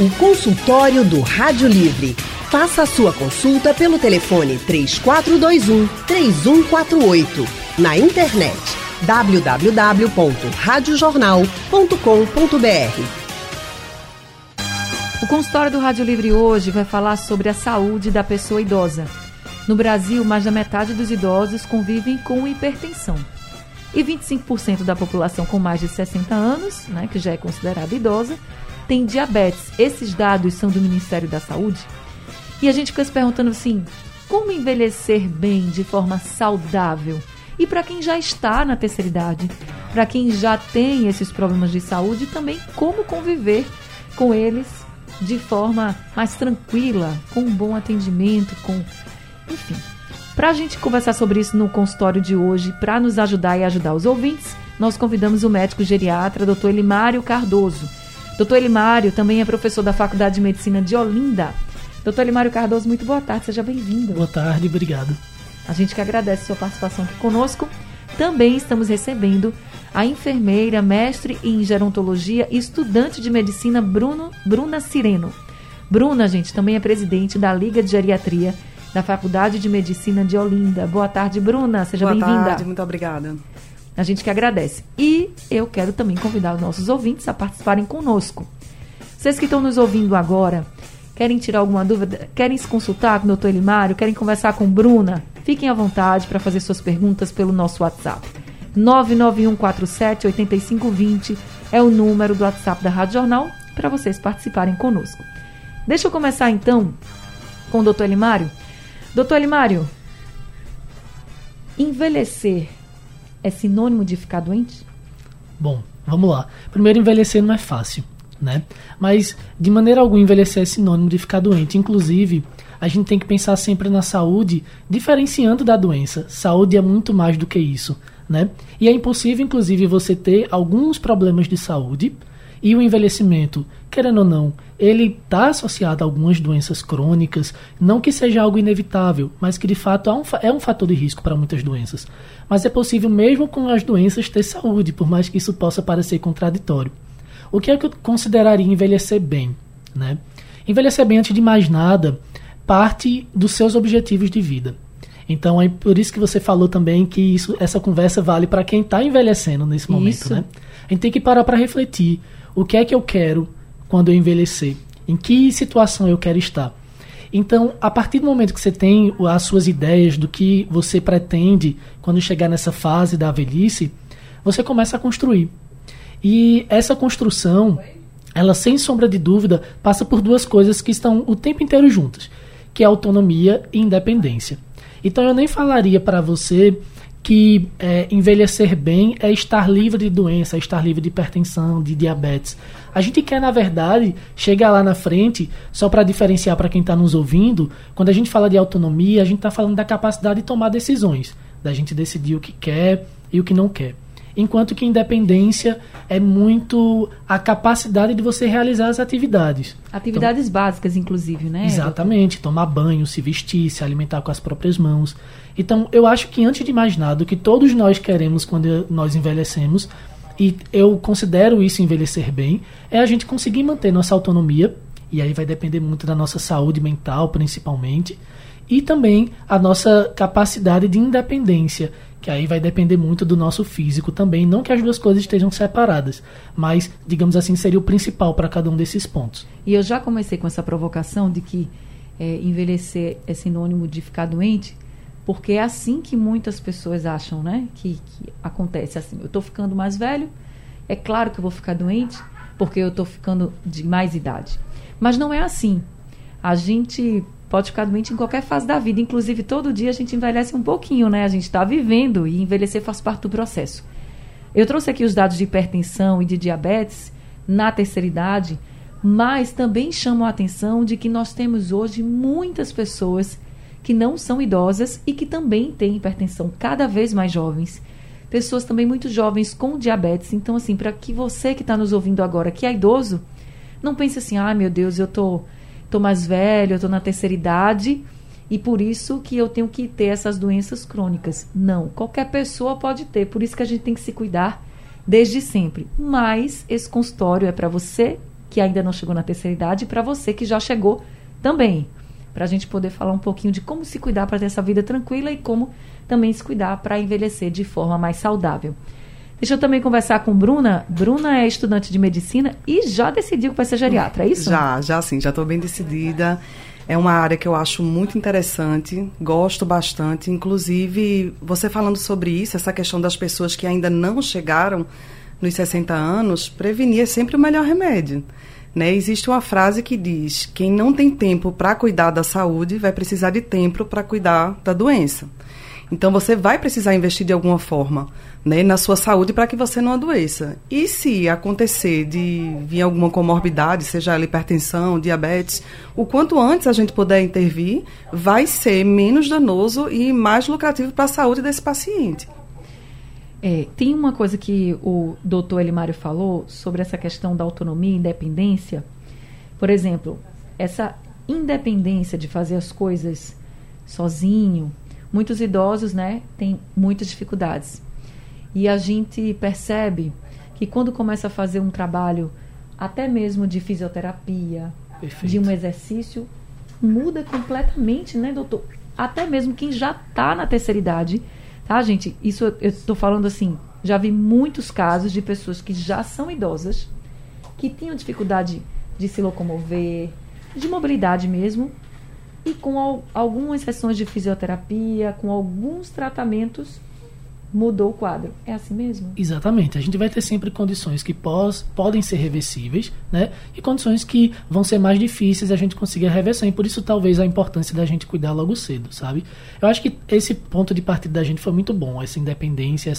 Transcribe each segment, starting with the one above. O consultório do Rádio Livre. Faça a sua consulta pelo telefone 3421-3148. Na internet www.radiojornal.com.br. O consultório do Rádio Livre hoje vai falar sobre a saúde da pessoa idosa. No Brasil, mais da metade dos idosos convivem com hipertensão. E 25% da população com mais de 60 anos, né, que já é considerada idosa, tem diabetes. Esses dados são do Ministério da Saúde. E a gente fica se perguntando assim, como envelhecer bem de forma saudável? E para quem já está na terceira idade, para quem já tem esses problemas de saúde, também como conviver com eles de forma mais tranquila, com um bom atendimento, com... Enfim, para a gente conversar sobre isso no consultório de hoje, para nos ajudar e ajudar os ouvintes, nós convidamos o médico geriatra, Dr. Elimário Cardoso. Dr. Elimário também é professor da Faculdade de Medicina de Olinda. Dr. Elimário Cardoso, muito boa tarde, seja bem-vindo. Boa tarde, obrigado. A gente que agradece a sua participação aqui conosco. Também estamos recebendo a enfermeira, mestre em gerontologia e estudante de medicina Bruna Sireno. Bruna, gente, também é presidente da Liga de Geriatria da Faculdade de Medicina de Olinda. Boa tarde, Bruna. Seja bem-vinda. Boa tarde, muito obrigada. A gente que agradece. E eu quero também convidar os nossos ouvintes a participarem conosco. Vocês que estão nos ouvindo agora, querem tirar alguma dúvida? Querem se consultar com o Dr. Elimário? Querem conversar com Bruna? Fiquem à vontade para fazer suas perguntas pelo nosso WhatsApp. 99147-8520 é o número do WhatsApp da Rádio Jornal para vocês participarem conosco. Deixa eu começar, então, com o Dr. Elimário. Dr. Elimário, envelhecer é sinônimo de ficar doente? Bom, vamos lá. Primeiro, envelhecer não é fácil, né? Mas, de maneira alguma, envelhecer é sinônimo de ficar doente. Inclusive, a gente tem que pensar sempre na saúde, diferenciando da doença. Saúde é muito mais do que isso, né? E é impossível, inclusive, você ter alguns problemas de saúde e o envelhecimento, querendo ou não, ele está associado a algumas doenças crônicas, não que seja algo inevitável, mas que de fato é um fator de risco para muitas doenças. Mas é possível mesmo com as doenças ter saúde, por mais que isso possa parecer contraditório. O que é que eu consideraria envelhecer bem, né? Envelhecer bem, antes de mais nada, parte dos seus objetivos de vida. Então, é por isso que você falou também que essa conversa vale para quem está envelhecendo nesse momento, isso, né? A gente tem que parar para refletir. O que é que eu quero quando eu envelhecer? Em que situação eu quero estar? Então, a partir do momento que você tem as suas ideias do que você pretende quando chegar nessa fase da velhice, você começa a construir. E essa construção, ela, sem sombra de dúvida, passa por duas coisas que estão o tempo inteiro juntas, que é autonomia e independência. Então, eu nem falaria para você que envelhecer bem é estar livre de doença, é estar livre de hipertensão, de diabetes. A gente quer, na verdade, chegar lá na frente, só para diferenciar para quem está nos ouvindo, quando a gente fala de autonomia, a gente está falando da capacidade de tomar decisões, da gente decidir o que quer e o que não quer. Enquanto que independência é muito a capacidade de você realizar as atividades. Atividades então, básicas, inclusive, né? Exatamente. Doutor? Tomar banho, se vestir, se alimentar com as próprias mãos. Então, eu acho que, antes de mais nada, o que todos nós queremos quando nós envelhecemos, e eu considero isso envelhecer bem, é a gente conseguir manter nossa autonomia, e aí vai depender muito da nossa saúde mental, principalmente, e também a nossa capacidade de independência, que aí vai depender muito do nosso físico também, não que as duas coisas estejam separadas, mas, digamos assim, seria o principal para cada um desses pontos. E eu já comecei com essa provocação de que envelhecer é sinônimo de ficar doente, porque é assim que muitas pessoas acham, né, que acontece assim, eu estou ficando mais velho, é claro que eu vou ficar doente, porque eu estou ficando de mais idade. Mas não é assim. A gente pode ficar doente em qualquer fase da vida. Inclusive, todo dia a gente envelhece um pouquinho, né? A gente está vivendo e envelhecer faz parte do processo. Eu trouxe aqui os dados de hipertensão e de diabetes na terceira idade, mas também chamo a atenção de que nós temos hoje muitas pessoas que não são idosas e que também têm hipertensão, cada vez mais jovens. Pessoas também muito jovens com diabetes. Então, assim, para que você que está nos ouvindo agora, que é idoso, não pense assim, ah, meu Deus, eu estou mais velho, eu estou na terceira idade e por isso que eu tenho que ter essas doenças crônicas. Não, qualquer pessoa pode ter, por isso que a gente tem que se cuidar desde sempre. Mas esse consultório é para você que ainda não chegou na terceira idade, e para você que já chegou também, para a gente poder falar um pouquinho de como se cuidar para ter essa vida tranquila e como também se cuidar para envelhecer de forma mais saudável. Deixa eu também conversar com Bruna. Bruna é estudante de medicina e já decidiu que vai ser geriatra, é isso? Já sim, já estou bem decidida. É uma área que eu acho muito interessante, gosto bastante. Inclusive, você falando sobre isso, essa questão das pessoas que ainda não chegaram nos 60 anos, prevenir é sempre o melhor remédio, né? Existe uma frase que diz: quem não tem tempo para cuidar da saúde vai precisar de tempo para cuidar da doença. Então, você vai precisar investir de alguma forma, né, na sua saúde para que você não adoeça. E se acontecer de vir alguma comorbidade, seja ela hipertensão, diabetes, o quanto antes a gente puder intervir, vai ser menos danoso e mais lucrativo para a saúde desse paciente. Tem uma coisa que o doutor Elimário falou sobre essa questão da autonomia e independência. Por exemplo, essa independência de fazer as coisas sozinho... Muitos idosos, né, têm muitas dificuldades. E a gente percebe que quando começa a fazer um trabalho, até mesmo de fisioterapia, perfeito, de um exercício, muda completamente, né, doutor? Até mesmo quem já está na terceira idade, tá, gente? Isso eu estou falando assim, já vi muitos casos de pessoas que já são idosas, que tinham dificuldade de se locomover, de mobilidade mesmo, e com algumas sessões de fisioterapia, com alguns tratamentos, mudou o quadro. É assim mesmo? Exatamente. A gente vai ter sempre condições que podem ser reversíveis, né? E condições que vão ser mais difíceis a gente conseguir reversar. E por isso, talvez, a importância da gente cuidar logo cedo, sabe? Eu acho que esse ponto de partida da gente foi muito bom. Essa independência,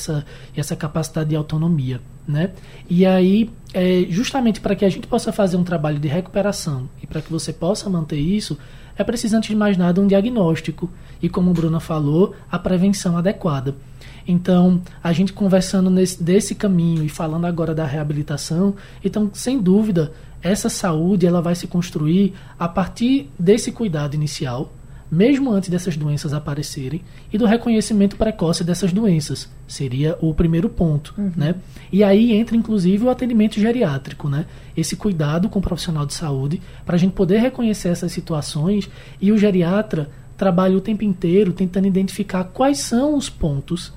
essa capacidade de autonomia, né? E aí... justamente para que a gente possa fazer um trabalho de recuperação e para que você possa manter isso, é preciso, antes de mais nada, um diagnóstico e, como a Bruna falou, a prevenção adequada. Então, a gente conversando desse caminho e falando agora da reabilitação, então, sem dúvida, essa saúde ela vai se construir a partir desse cuidado inicial, mesmo antes dessas doenças aparecerem, e do reconhecimento precoce dessas doenças. Seria o primeiro ponto, uhum, né? E aí entra, inclusive, o atendimento geriátrico, né? Esse cuidado com o profissional de saúde, para a gente poder reconhecer essas situações, e o geriatra trabalha o tempo inteiro tentando identificar quais são os pontos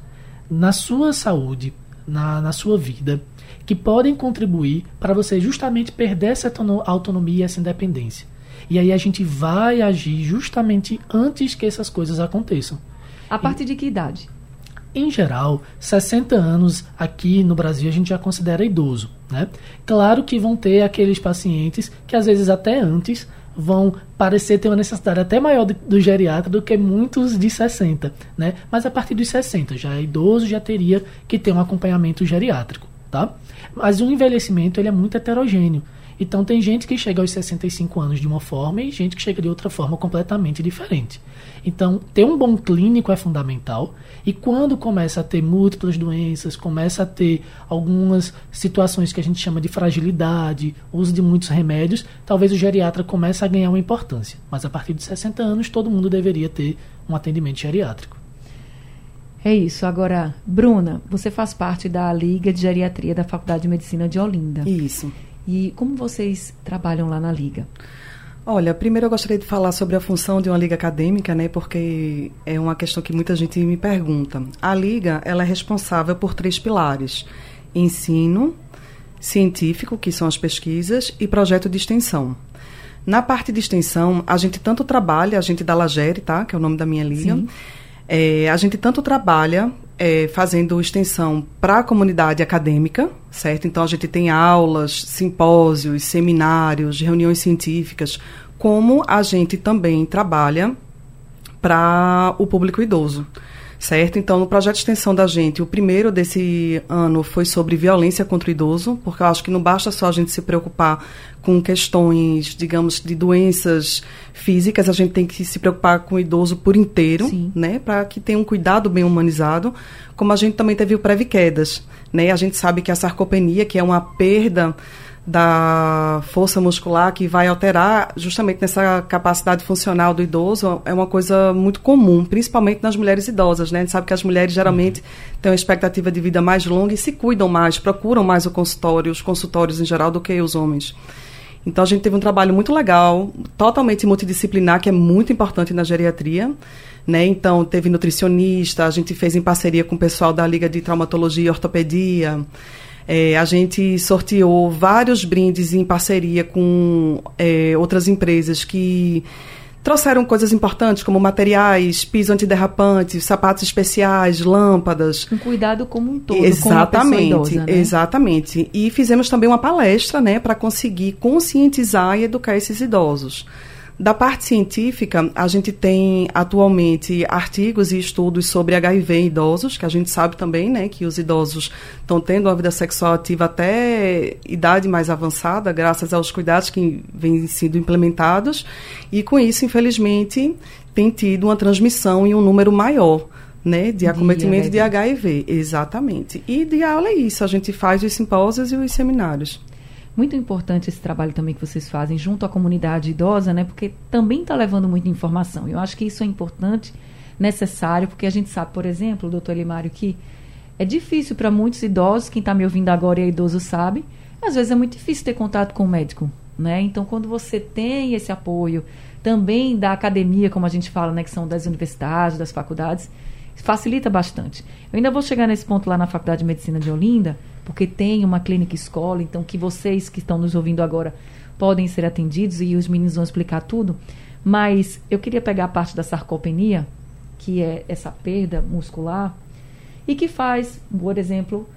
na sua saúde, na sua vida, que podem contribuir para você justamente perder essa autonomia e essa independência. E aí a gente vai agir justamente antes que essas coisas aconteçam. A partir de que idade? Em geral, 60 anos aqui no Brasil a gente já considera idoso, né? Claro que vão ter aqueles pacientes que às vezes até antes vão parecer ter uma necessidade até maior do geriatra do que muitos de 60, né? Mas a partir dos 60 já é idoso, já teria que ter um acompanhamento geriátrico, tá? Mas o envelhecimento ele é muito heterogêneo. Então, tem gente que chega aos 65 anos de uma forma e gente que chega de outra forma completamente diferente. Então, ter um bom clínico é fundamental, e quando começa a ter múltiplas doenças, começa a ter algumas situações que a gente chama de fragilidade, uso de muitos remédios, talvez o geriatra comece a ganhar uma importância. Mas a partir de 60 anos, todo mundo deveria ter um atendimento geriátrico. É isso. Agora, Bruna, você faz parte da Liga de Geriatria da Faculdade de Medicina de Olinda. Isso. E como vocês trabalham lá na Liga? Olha, primeiro eu gostaria de falar sobre a função de uma Liga acadêmica, né? Porque é uma questão que muita gente me pergunta. A Liga, ela é responsável por 3 pilares: ensino, científico, que são as pesquisas, e projeto de extensão. Na parte de extensão, a gente tanto trabalha, a gente da Lagéria, tá? Que é o nome da minha Liga. Sim. A gente tanto trabalha fazendo extensão para a comunidade acadêmica, certo? Então, a gente tem aulas, simpósios, seminários, reuniões científicas, como a gente também trabalha para o público idoso, certo? Então, no projeto de extensão da gente, o primeiro desse ano foi sobre violência contra o idoso, porque eu acho que não basta só a gente se preocupar com questões, digamos, de doenças físicas, a gente tem que se preocupar com o idoso por inteiro, sim, né, para que tenha um cuidado bem humanizado, como a gente também teve o Pré-Quedas, né, a gente sabe que a sarcopenia, que é uma perda da força muscular que vai alterar justamente nessa capacidade funcional do idoso, é uma coisa muito comum, principalmente nas mulheres idosas, né? A gente sabe que as mulheres geralmente têm uma expectativa de vida mais longa e se cuidam mais, procuram mais o consultório, os consultórios em geral, do que os homens. Então, a gente teve um trabalho muito legal, totalmente multidisciplinar, que é muito importante na geriatria, né? Então, teve nutricionista, a gente fez em parceria com o pessoal da Liga de Traumatologia e Ortopedia. A gente sorteou vários brindes em parceria com outras empresas que trouxeram coisas importantes, como materiais, piso antiderrapante, sapatos especiais, lâmpadas. Um cuidado como um todo, exatamente, como uma pessoa idosa, né? Exatamente. E fizemos também uma palestra, né, para conseguir conscientizar e educar esses idosos. Da parte científica, a gente tem atualmente artigos e estudos sobre HIV em idosos, que a gente sabe também, né, que os idosos estão tendo uma vida sexual ativa até idade mais avançada, graças aos cuidados que vêm sendo implementados, e com isso, infelizmente, tem tido uma transmissão em um número maior, né, de acometimento de HIV. Exatamente. E de aula é isso, a gente faz os simpósios e os seminários. Muito importante esse trabalho também que vocês fazem junto à comunidade idosa, né? Porque também está levando muita informação. Eu acho que isso é importante, necessário, porque a gente sabe, por exemplo, doutor Elimário, que é difícil para muitos idosos, quem está me ouvindo agora e é idoso sabe, às vezes é muito difícil ter contato com o médico, né? Então, quando você tem esse apoio também da academia, como a gente fala, né? Que são das universidades, das faculdades, facilita bastante. Eu ainda vou chegar nesse ponto lá na Faculdade de Medicina de Olinda, porque tem uma clínica escola, então que vocês que estão nos ouvindo agora podem ser atendidos e os meninos vão explicar tudo, mas eu queria pegar a parte da sarcopenia, que é essa perda muscular e que faz, por exemplo,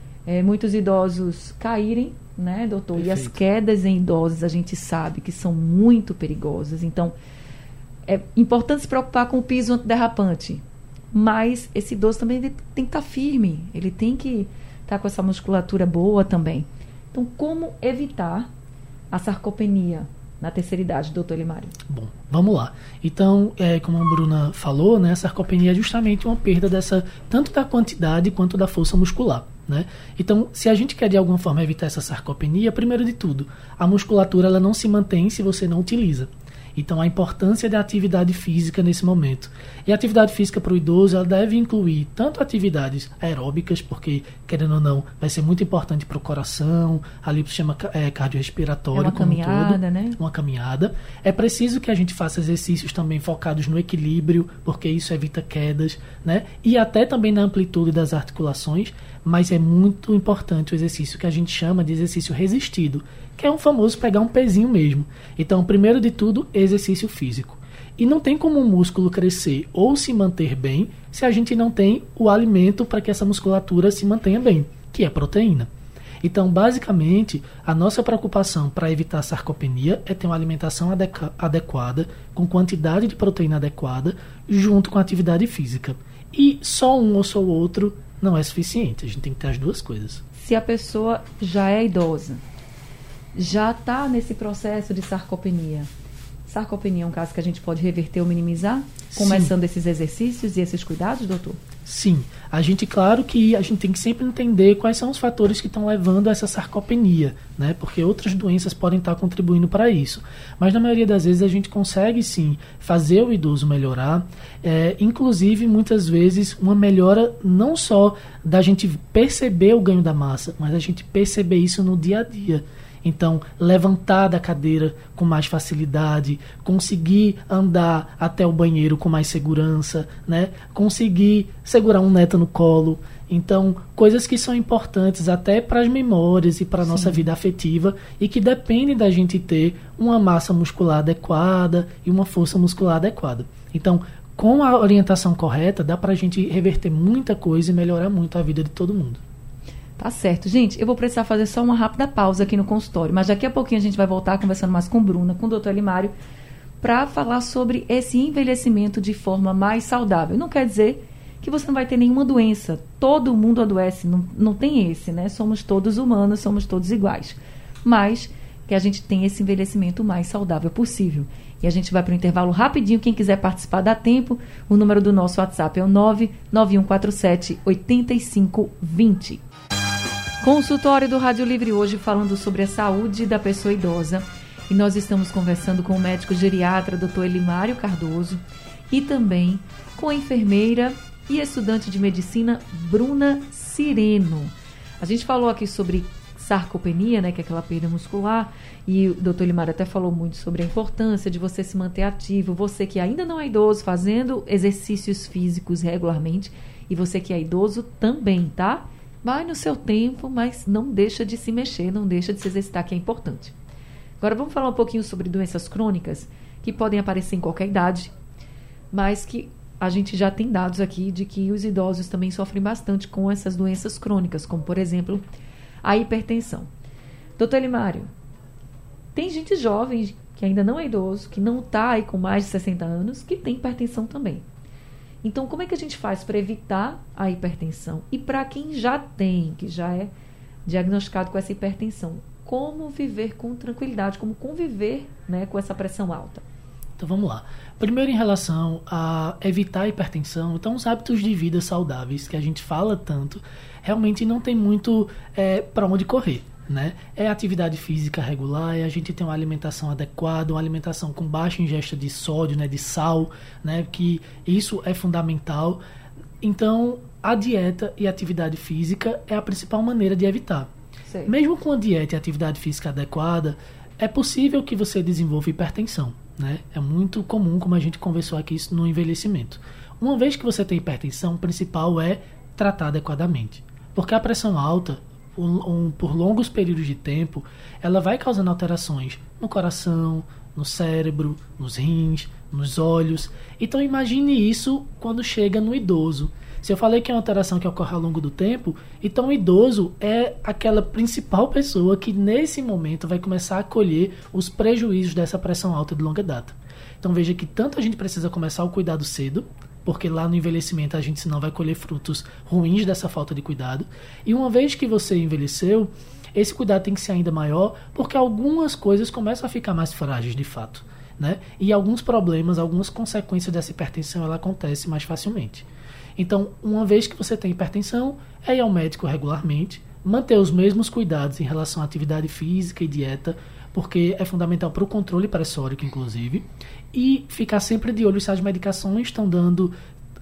muitos idosos caírem, né, doutor? Perfeito. E as quedas em idosos a gente sabe que são muito perigosas, então é importante se preocupar com o piso antiderrapante, mas esse idoso também tem que estar firme, ele tem que está com essa musculatura boa também. Então, como evitar a sarcopenia na terceira idade, doutor Elimário? Bom, vamos lá. Então, como a Bruna falou, né, a sarcopenia é justamente uma perda dessa, tanto da quantidade quanto da força muscular, né? Então, se a gente quer de alguma forma evitar essa sarcopenia, primeiro de tudo, a musculatura ela não se mantém se você não utiliza. Então, a importância da atividade física nesse momento. E a atividade física para o idoso, ela deve incluir tanto atividades aeróbicas, porque, querendo ou não, vai ser muito importante para o coração, ali para o sistema cardiorrespiratório uma como caminhada, um todo. Né? Uma caminhada. É preciso que a gente faça exercícios também focados no equilíbrio, porque isso evita quedas, né? E até também na amplitude das articulações, mas é muito importante o exercício que a gente chama de exercício resistido, que é um famoso pegar um pezinho mesmo. Então, primeiro de tudo, exercício físico. E não tem como o músculo crescer ou se manter bem se a gente não tem o alimento para que essa musculatura se mantenha bem, que é proteína. Então, basicamente, a nossa preocupação para evitar sarcopenia é ter uma alimentação adequada, com quantidade de proteína adequada, junto com a atividade física. E só um ou só o outro não é suficiente, a gente tem que ter as duas coisas. Se a pessoa já é idosa, já está nesse processo de sarcopenia. Sarcopenia é um caso que a gente pode reverter ou minimizar, começando Sim. esses exercícios e esses cuidados, doutor? Sim. Claro que a gente tem que sempre entender quais são os fatores que estão levando a essa sarcopenia, né? Porque outras doenças podem estar contribuindo para isso. Mas na maioria das vezes a gente consegue sim fazer o idoso melhorar, inclusive muitas vezes uma melhora não só da gente perceber o ganho da massa, mas a gente perceber isso no dia a dia. Então, levantar da cadeira com mais facilidade, conseguir andar até o banheiro com mais segurança, né? Conseguir segurar um neto no colo. Então, coisas que são importantes até para as memórias e para a nossa vida afetiva e que dependem da gente ter uma massa muscular adequada e uma força muscular adequada. Então, com a orientação correta, dá para a gente reverter muita coisa e melhorar muito a vida de todo mundo. Tá certo, gente, eu vou precisar fazer só uma rápida pausa aqui no consultório, mas daqui a pouquinho a gente vai voltar conversando mais com Bruna, com o doutor Elimário, para falar sobre esse envelhecimento de forma mais saudável. Não quer dizer que você não vai ter nenhuma doença, todo mundo adoece, não tem esse, né? Somos todos humanos, somos todos iguais, mas que a gente tenha esse envelhecimento mais saudável possível. E a gente vai para o intervalo rapidinho, quem quiser participar dá tempo, o número do nosso WhatsApp é o 99147 8520. Consultório do Rádio Livre hoje falando sobre a saúde da pessoa idosa e nós estamos conversando com o médico geriatra Dr. Elimário Cardoso e também com a enfermeira e estudante de medicina Bruna Sireno. A gente falou aqui sobre sarcopenia, né, que é aquela perda muscular, e o doutor Elimário até falou muito sobre a importância de você se manter ativo, você que ainda não é idoso, fazendo exercícios físicos regularmente, e você que é idoso também, tá? Vai no seu tempo, mas não deixa de se mexer, não deixa de se exercitar, que é importante. Agora vamos falar um pouquinho sobre doenças crônicas, que podem aparecer em qualquer idade, mas que a gente já tem dados aqui de que os idosos também sofrem bastante com essas doenças crônicas, como, por exemplo, a hipertensão. Doutor Elimário, tem gente jovem que ainda não é idoso, que não está aí com mais de 60 anos, que tem hipertensão também. Então, como é que a gente faz para evitar a hipertensão? E para quem já tem, que já é diagnosticado com essa hipertensão, como viver com tranquilidade, como conviver, né, com essa pressão alta? Então, vamos lá. Primeiro, em relação a evitar a hipertensão, então, os hábitos de vida saudáveis que a gente fala tanto, realmente não tem muito para onde correr, né? É atividade física regular, é a gente ter uma alimentação adequada, uma alimentação com baixa ingesta de sódio, né, de sal, né, que isso é fundamental. Então, a dieta e a atividade física é a principal maneira de evitar. Sei. Mesmo com a dieta e a atividade física adequada, é possível que você desenvolva hipertensão, né? É muito comum, como a gente conversou aqui, isso no envelhecimento. Uma vez que você tem hipertensão, o principal é tratar adequadamente, porque a pressão alta, por longos períodos de tempo, ela vai causando alterações no coração, no cérebro, nos rins, nos olhos. Então imagine isso quando chega no idoso. Se eu falei que é uma alteração que ocorre ao longo do tempo, então o idoso é aquela principal pessoa que nesse momento vai começar a colher os prejuízos dessa pressão alta de longa data. Então veja que tanto a gente precisa começar o cuidado cedo, porque lá no envelhecimento a gente senão vai colher frutos ruins dessa falta de cuidado. E uma vez que você envelheceu, esse cuidado tem que ser ainda maior, porque algumas coisas começam a ficar mais frágeis de fato, né? E alguns problemas, algumas consequências dessa hipertensão, ela acontece mais facilmente. Então, uma vez que você tem hipertensão, é ir ao médico regularmente, manter os mesmos cuidados em relação à atividade física e dieta, porque é fundamental para o controle pressórico, inclusive, e ficar sempre de olho se as medicações estão dando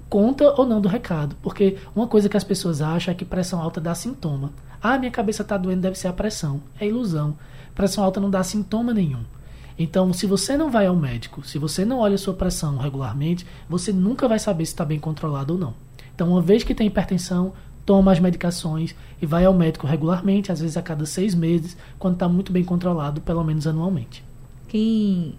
conta ou não do recado, porque uma coisa que as pessoas acham é que pressão alta dá sintoma. Ah, minha cabeça está doendo, deve ser a pressão. É ilusão. Pressão alta não dá sintoma nenhum. Então, se você não vai ao médico, se você não olha a sua pressão regularmente, você nunca vai saber se está bem controlado ou não. Então, uma vez que tem hipertensão, toma as medicações e vai ao médico regularmente, às vezes a cada 6 meses, quando está muito bem controlado, pelo menos anualmente. Quem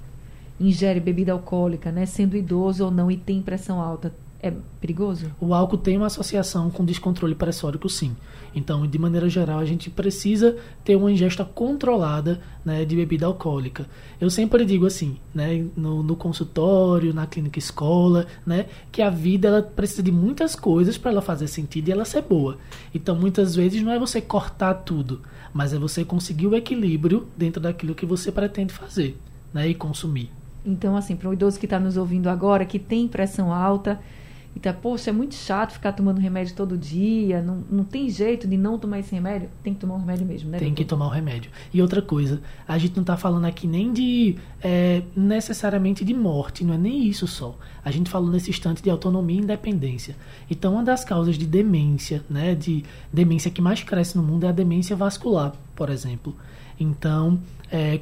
ingere bebida alcoólica, né, sendo idoso ou não, e tem pressão alta, é perigoso? O álcool tem uma associação com descontrole pressórico, sim. Então, de maneira geral, a gente precisa ter uma ingesta controlada, né, de bebida alcoólica. Eu sempre digo assim, né, no consultório, na clínica escola, né, que a vida ela precisa de muitas coisas para ela fazer sentido e ela ser boa. Então, muitas vezes, não é você cortar tudo, mas é você conseguir o equilíbrio dentro daquilo que você pretende fazer, né, e consumir. Então, assim, para o idoso que está nos ouvindo agora, que tem pressão alta... Então, poxa, é muito chato ficar tomando remédio todo dia, não tem jeito de não tomar esse remédio, tem que tomar um remédio mesmo, né? Tem que tomar um remédio. E outra coisa, a gente não está falando aqui nem de, necessariamente de morte, não é nem isso só. A gente falou nesse instante de autonomia e independência. Então, uma das causas de demência, né, de demência que mais cresce no mundo é a demência vascular, por exemplo. Então,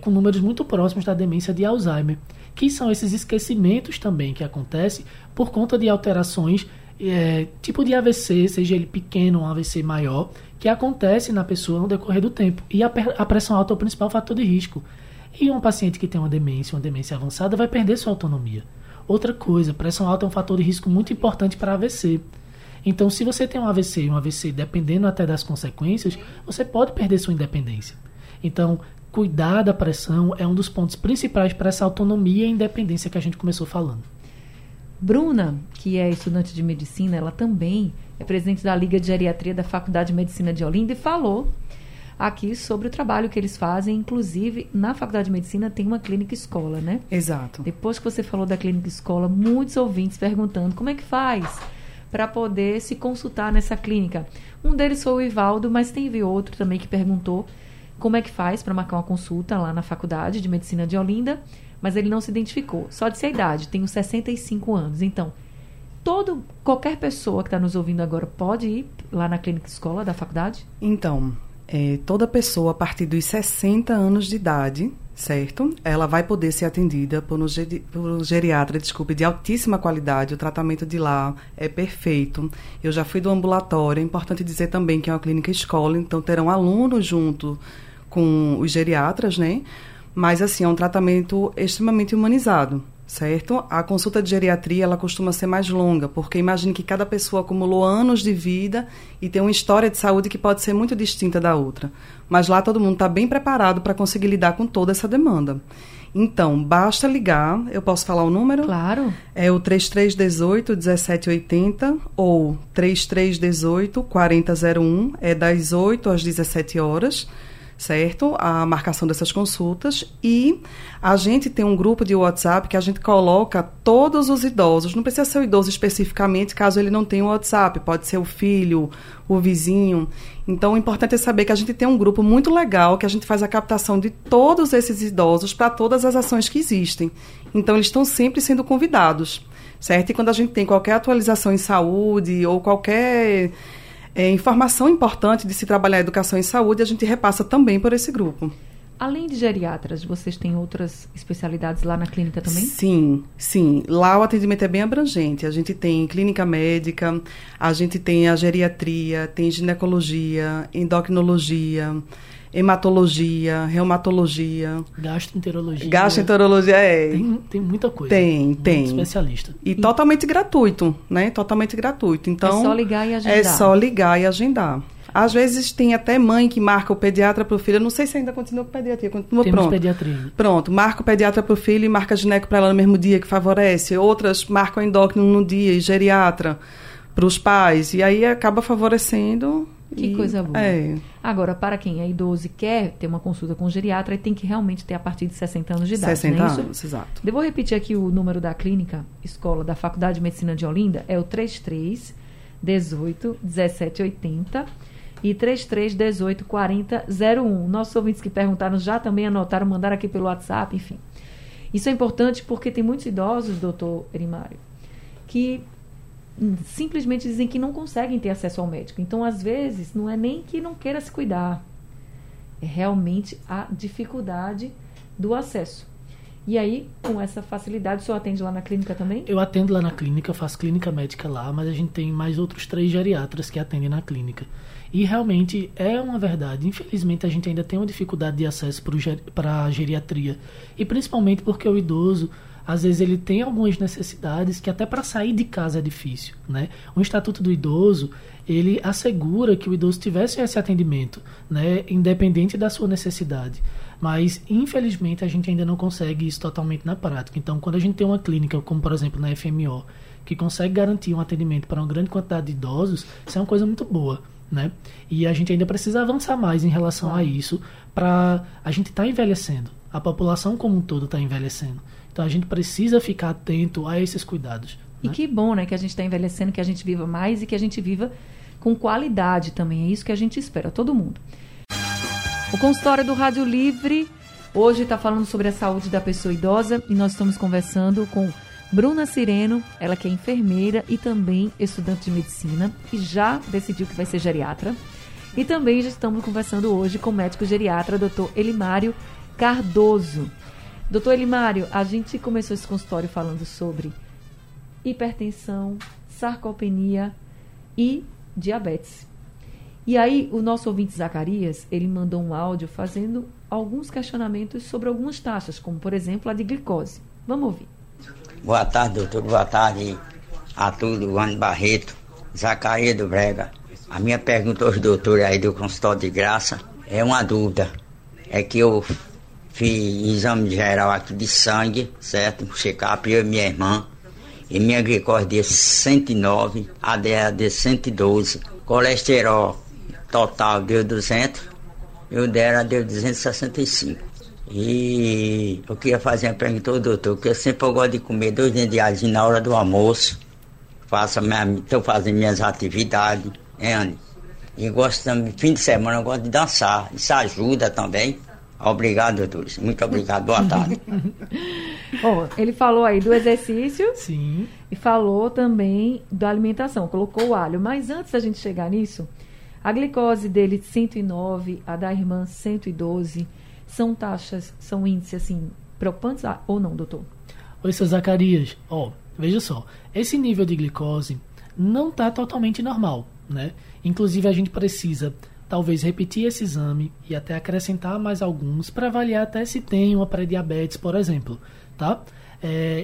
com números muito próximos da demência de Alzheimer, que são esses esquecimentos também que acontecem por conta de alterações, tipo de AVC, seja ele pequeno ou um AVC maior, que acontece na pessoa no decorrer do tempo. E a pressão alta é o principal fator de risco. E um paciente que tem uma demência avançada, vai perder sua autonomia. Outra coisa, pressão alta é um fator de risco muito importante para AVC. Então, se você tem um AVC, dependendo até das consequências, você pode perder sua independência. Então, cuidar da pressão é um dos pontos principais para essa autonomia e independência que a gente começou falando. Bruna, que é estudante de medicina, ela também é presidente da Liga de Geriatria da Faculdade de Medicina de Olinda e falou aqui sobre o trabalho que eles fazem, inclusive na Faculdade de Medicina tem uma clínica escola, né? Exato. Depois que você falou da clínica escola, muitos ouvintes perguntando como é que faz para poder se consultar nessa clínica. Um deles foi o Ivaldo, mas teve outro também que perguntou como é que faz para marcar uma consulta lá na Faculdade de Medicina de Olinda, mas ele não se identificou. Só disse a idade, tenho 65 anos. Então, qualquer pessoa que está nos ouvindo agora pode ir lá na clínica escola da faculdade? Então, toda pessoa a partir dos 60 anos de idade, certo? Ela vai poder ser atendida por um geriatra, de altíssima qualidade. O tratamento de lá é perfeito. Eu já fui do ambulatório. É importante dizer também que é uma clínica escola, então terão alunos junto com os geriatras, né? Mas, assim, é um tratamento extremamente humanizado, certo? A consulta de geriatria, ela costuma ser mais longa, porque imagine que cada pessoa acumulou anos de vida e tem uma história de saúde que pode ser muito distinta da outra. Mas lá todo mundo está bem preparado para conseguir lidar com toda essa demanda. Então, basta ligar, eu posso falar o número? Claro. É o 3318-1780 ou 3318-4001, é das 8 às 17 horas. Certo? A marcação dessas consultas, e a gente tem um grupo de WhatsApp que a gente coloca todos os idosos, não precisa ser o idoso especificamente, caso ele não tenha o WhatsApp, pode ser o filho, o vizinho. Então, o importante é saber que a gente tem um grupo muito legal, que a gente faz a captação de todos esses idosos para todas as ações que existem. Então, eles estão sempre sendo convidados, certo? E quando a gente tem qualquer atualização em saúde ou qualquer... informação importante de se trabalhar a educação em saúde, a gente repassa também por esse grupo. Além de geriatras, vocês têm outras especialidades lá na clínica também? Sim. Lá o atendimento é bem abrangente. A gente tem clínica médica, a gente tem a geriatria, tem ginecologia, endocrinologia, hematologia, reumatologia... Gastroenterologia. Gastroenterologia, é. Tem muita coisa. Tem. Muito especialista. E totalmente gratuito, né? Totalmente gratuito. Então, é só ligar e agendar. Às vezes tem até mãe que marca o pediatra para o filho. Eu não sei se ainda continua com pediatria. Temos pediatria. Pronto, marca o pediatra para o filho e marca gineco para ela no mesmo dia, que favorece. Outras marcam endócrino no dia e geriatra para os pais. E aí acaba favorecendo... Que coisa boa. É. Agora, para quem é idoso e quer ter uma consulta com o geriatra, tem que realmente ter a partir de 60 anos de idade. 60 anos, exato. Devo repetir aqui o número da clínica, escola da Faculdade de Medicina de Olinda, é o 3318-1780 e 3318-4001. Nossos ouvintes que perguntaram já também anotaram, mandaram aqui pelo WhatsApp, enfim. Isso é importante porque tem muitos idosos, doutor Elimário, que... simplesmente dizem que não conseguem ter acesso ao médico. Então, às vezes, não é nem que não queira se cuidar. É realmente a dificuldade do acesso. E aí, com essa facilidade, o senhor atende lá na clínica também? Eu atendo lá na clínica, faço clínica médica lá, mas a gente tem mais outros 3 geriatras que atendem na clínica. E realmente é uma verdade. Infelizmente, a gente ainda tem uma dificuldade de acesso para a geriatria. E principalmente porque o idoso... às vezes ele tem algumas necessidades que até para sair de casa é difícil, né? O Estatuto do Idoso, ele assegura que o idoso tivesse esse atendimento, né? Independente da sua necessidade. Mas, infelizmente, a gente ainda não consegue isso totalmente na prática. Então, quando a gente tem uma clínica, como por exemplo na FMO, que consegue garantir um atendimento para uma grande quantidade de idosos, isso é uma coisa muito boa, né? E a gente ainda precisa avançar mais em relação a isso, para a gente está envelhecendo, a população como um todo está envelhecendo. Então, a gente precisa ficar atento a esses cuidados. Né? E que bom, né, que a gente está envelhecendo, que a gente viva mais e que a gente viva com qualidade também. É isso que a gente espera, todo mundo. O consultório do Rádio Livre hoje está falando sobre a saúde da pessoa idosa e nós estamos conversando com Bruna Sireno, ela que é enfermeira e também estudante de medicina e já decidiu que vai ser geriatra. E também já estamos conversando hoje com o médico geriatra, Dr. Elimário Cardoso. Doutor Elimário, a gente começou esse consultório falando sobre hipertensão, sarcopenia e diabetes. E aí, o nosso ouvinte Zacarias, ele mandou um áudio fazendo alguns questionamentos sobre algumas taxas, como, por exemplo, a de glicose. Vamos ouvir. Boa tarde, doutor. Boa tarde a tudo, Ana Barreto, Zacarias do Brega. A minha pergunta aos doutores aí do consultório de graça é uma dúvida. É que eu... fiz exame geral aqui de sangue, certo? Check-up, eu e minha irmã. E minha glicose de 109, ADA de 112. Colesterol total deu 200, e o dela deu 265. E eu queria fazer uma pergunta ao doutor, porque eu sempre gosto de comer 2 dentes de asinho na hora do almoço. Estou fazendo minhas atividades, Anne. E gosto também, fim de semana, eu gosto de dançar. Isso ajuda também. Obrigado, doutores. Muito obrigado. Boa tarde. Bom, ele falou aí do exercício. Sim. E falou também da alimentação. Colocou o alho. Mas antes da gente chegar nisso, A glicose dele 109, a da irmã 112, são taxas, são índices assim, preocupantes ou não, doutor? Oi, seu Zacarias, veja só, esse nível de glicose não está totalmente normal, né? Inclusive a gente precisa talvez repetir esse exame e até acrescentar mais alguns para avaliar até se tem uma pré-diabetes, por exemplo, tá?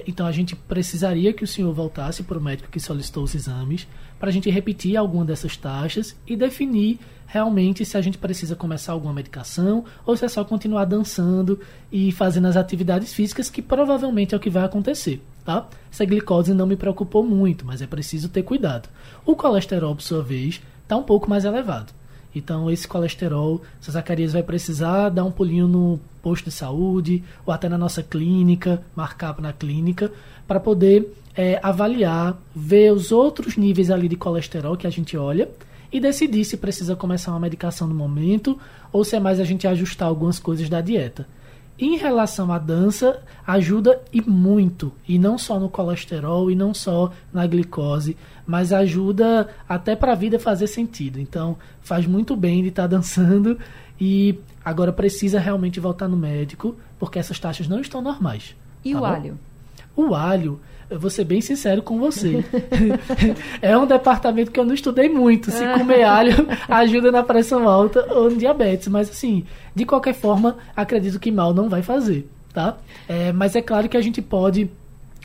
Então a gente precisaria que o senhor voltasse para o médico que solicitou os exames para a gente repetir alguma dessas taxas e definir realmente se a gente precisa começar alguma medicação ou se é só continuar dançando e fazendo as atividades físicas, que provavelmente é o que vai acontecer, tá? Essa glicose não me preocupou muito, mas é preciso ter cuidado. O colesterol, por sua vez, está um pouco mais elevado. Então, esse colesterol, seu Zacarias, vai precisar dar um pulinho no posto de saúde ou até na nossa clínica, marcar na clínica, para poder avaliar, ver os outros níveis ali de colesterol que a gente olha e decidir se precisa começar uma medicação no momento ou se é mais a gente ajustar algumas coisas da dieta. Em relação à dança, ajuda e muito, e não só no colesterol, e não só na glicose, mas ajuda até para a vida fazer sentido. Então, faz muito bem de estar dançando e agora precisa realmente voltar no médico, porque essas taxas não estão normais. E tá o bom? Alho? O alho, eu vou ser bem sincero com você, é um departamento que eu não estudei muito, se comer alho ajuda na pressão alta ou no diabetes, mas assim, de qualquer forma, acredito que mal não vai fazer, tá? Mas é claro que a gente pode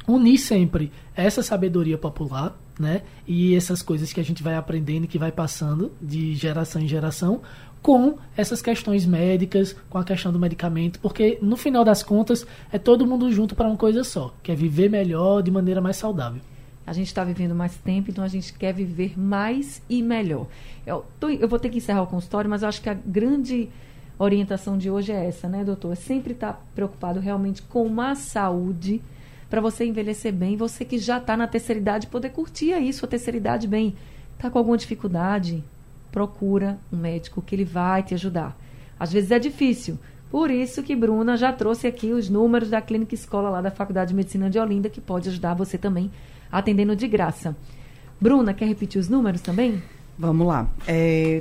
unir sempre essa sabedoria popular, né, e essas coisas que a gente vai aprendendo e que vai passando de geração em geração, com essas questões médicas, com a questão do medicamento, porque no final das contas é todo mundo junto para uma coisa só, que é viver melhor de maneira mais saudável. A gente está vivendo mais tempo, então a gente quer viver mais e melhor. Eu vou ter que encerrar o consultório, mas eu acho que a grande orientação de hoje é essa, né, doutor? É sempre estar preocupado realmente com a saúde, para você envelhecer bem, você que já está na terceira idade, poder curtir aí sua terceira idade bem. Está com alguma dificuldade? Procura um médico que ele vai te ajudar. Às vezes é difícil. Por isso que Bruna já trouxe aqui os números da clínica escola lá da Faculdade de Medicina de Olinda, que pode ajudar você também, atendendo de graça. Bruna, quer repetir os números também? Vamos lá.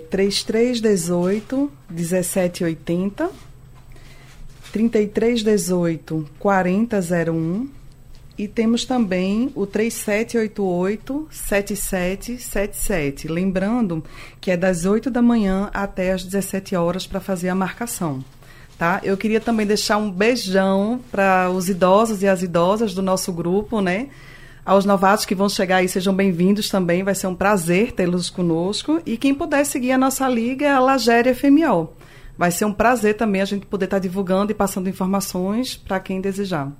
3318 1780, 3318 4001 e temos também o 3788-7777. Lembrando que é das 8 da manhã até as 17 horas para fazer a marcação, tá? Eu queria também deixar um beijão para os idosos e as idosas do nosso grupo, né? Aos novatos que vão chegar aí, sejam bem-vindos também. Vai ser um prazer tê-los conosco. E quem puder seguir a nossa liga é a Lagéria FMO. Vai ser um prazer também a gente poder estar divulgando e passando informações para quem desejar.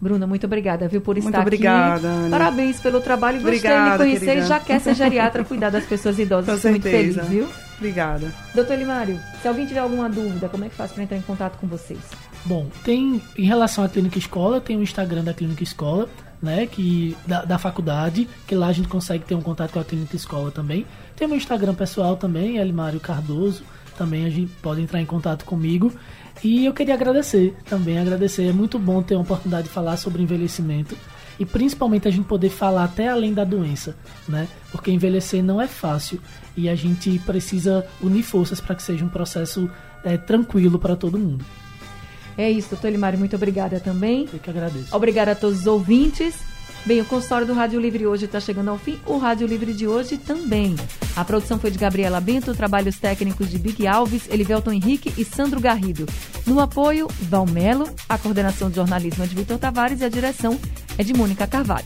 Bruna, muito obrigada, viu, por estar aqui. Ana. Parabéns pelo trabalho. Obrigada, gostei de me conhecer, querida. E já quer ser geriatra, cuidar das pessoas idosas. Estou muito feliz, viu? Obrigada. Doutor Elimário, se alguém tiver alguma dúvida, como é que faz para entrar em contato com vocês? Bom, tem, em relação à Clínica Escola, tem o Instagram da Clínica Escola, né, que, da faculdade, que lá a gente consegue ter um contato com a Clínica Escola também. Tem o meu Instagram pessoal também, Elimário Cardoso, também a gente pode entrar em contato comigo. E eu queria agradecer, é muito bom ter a oportunidade de falar sobre envelhecimento e principalmente a gente poder falar até além da doença, né? Porque envelhecer não é fácil e a gente precisa unir forças para que seja um processo tranquilo para todo mundo. É isso, doutor Elimário, muito obrigada também. Eu que agradeço. Obrigada a todos os ouvintes. Bem, o consultório do Rádio Livre hoje está chegando ao fim, o Rádio Livre de hoje também. A produção foi de Gabriela Bento, trabalhos técnicos de Big Alves, Elivelton Henrique e Sandro Garrido. No apoio, Valmelo, a coordenação de jornalismo é de Vitor Tavares e a direção é de Mônica Carvalho.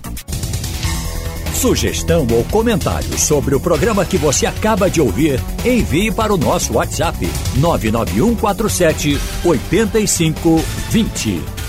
Sugestão ou comentário sobre o programa que você acaba de ouvir, envie para o nosso WhatsApp 99147 8520.